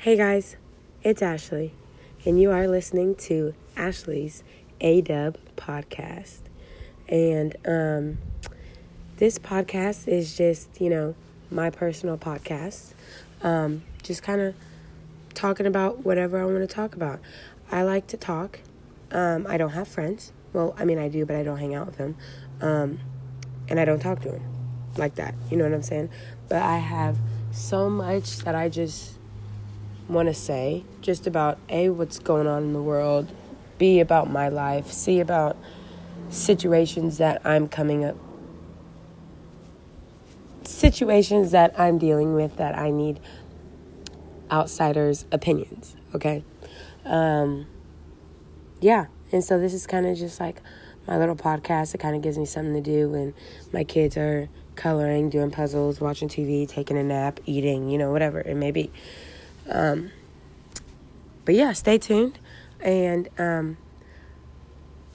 Hey guys, it's Ashley, and you are listening to Ashley's A-Dub podcast. And this podcast is just, my personal podcast, just kind of talking about whatever I want to talk about. I like to talk. I don't have friends. Well, I mean, I do, but I don't hang out with them, and I don't talk to them like that. You know what I'm saying? But I have so much that I just want to say, just about A, what's going on in the world, B, about my life, C, about situations that I'm dealing with that I need outsiders' opinions, okay? And so this is kind of just like my little podcast. It kind of gives me something to do when my kids are coloring, doing puzzles, watching TV, taking a nap, eating, whatever it may be. But yeah, stay tuned, and I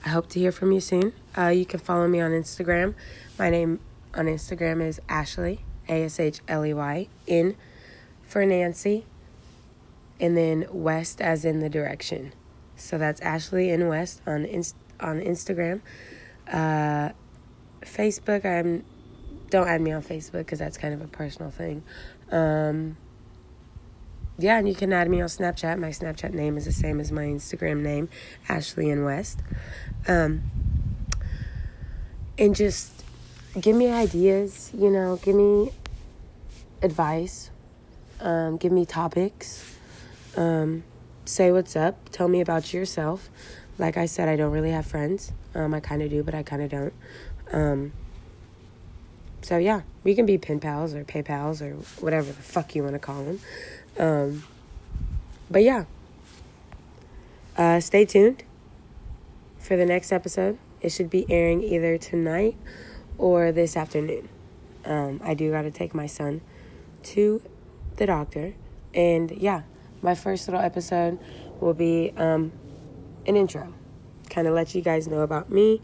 hope to hear from you soon. You can follow me on Instagram. My name on Instagram is Ashley, A-S-H-L-E-Y, N for Nancy, and then West as in the direction. So that's Ashley N West on Instagram. Facebook, don't add me on Facebook because that's kind of a personal thing. Yeah, and you can add me on Snapchat. My Snapchat name is the same as my Instagram name, Ashley and West. And just give me ideas, give me advice, give me topics, say what's up, tell me about yourself. Like I said, I don't really have friends. I kind of do, but I kind of don't. So yeah, we can be pen pals or pay pals or whatever the fuck you want to call them. But yeah, stay tuned for the next episode. It should be airing either tonight or this afternoon. I do gotta take my son to the doctor, and yeah, my first little episode will be, an intro, kind of let you guys know about me,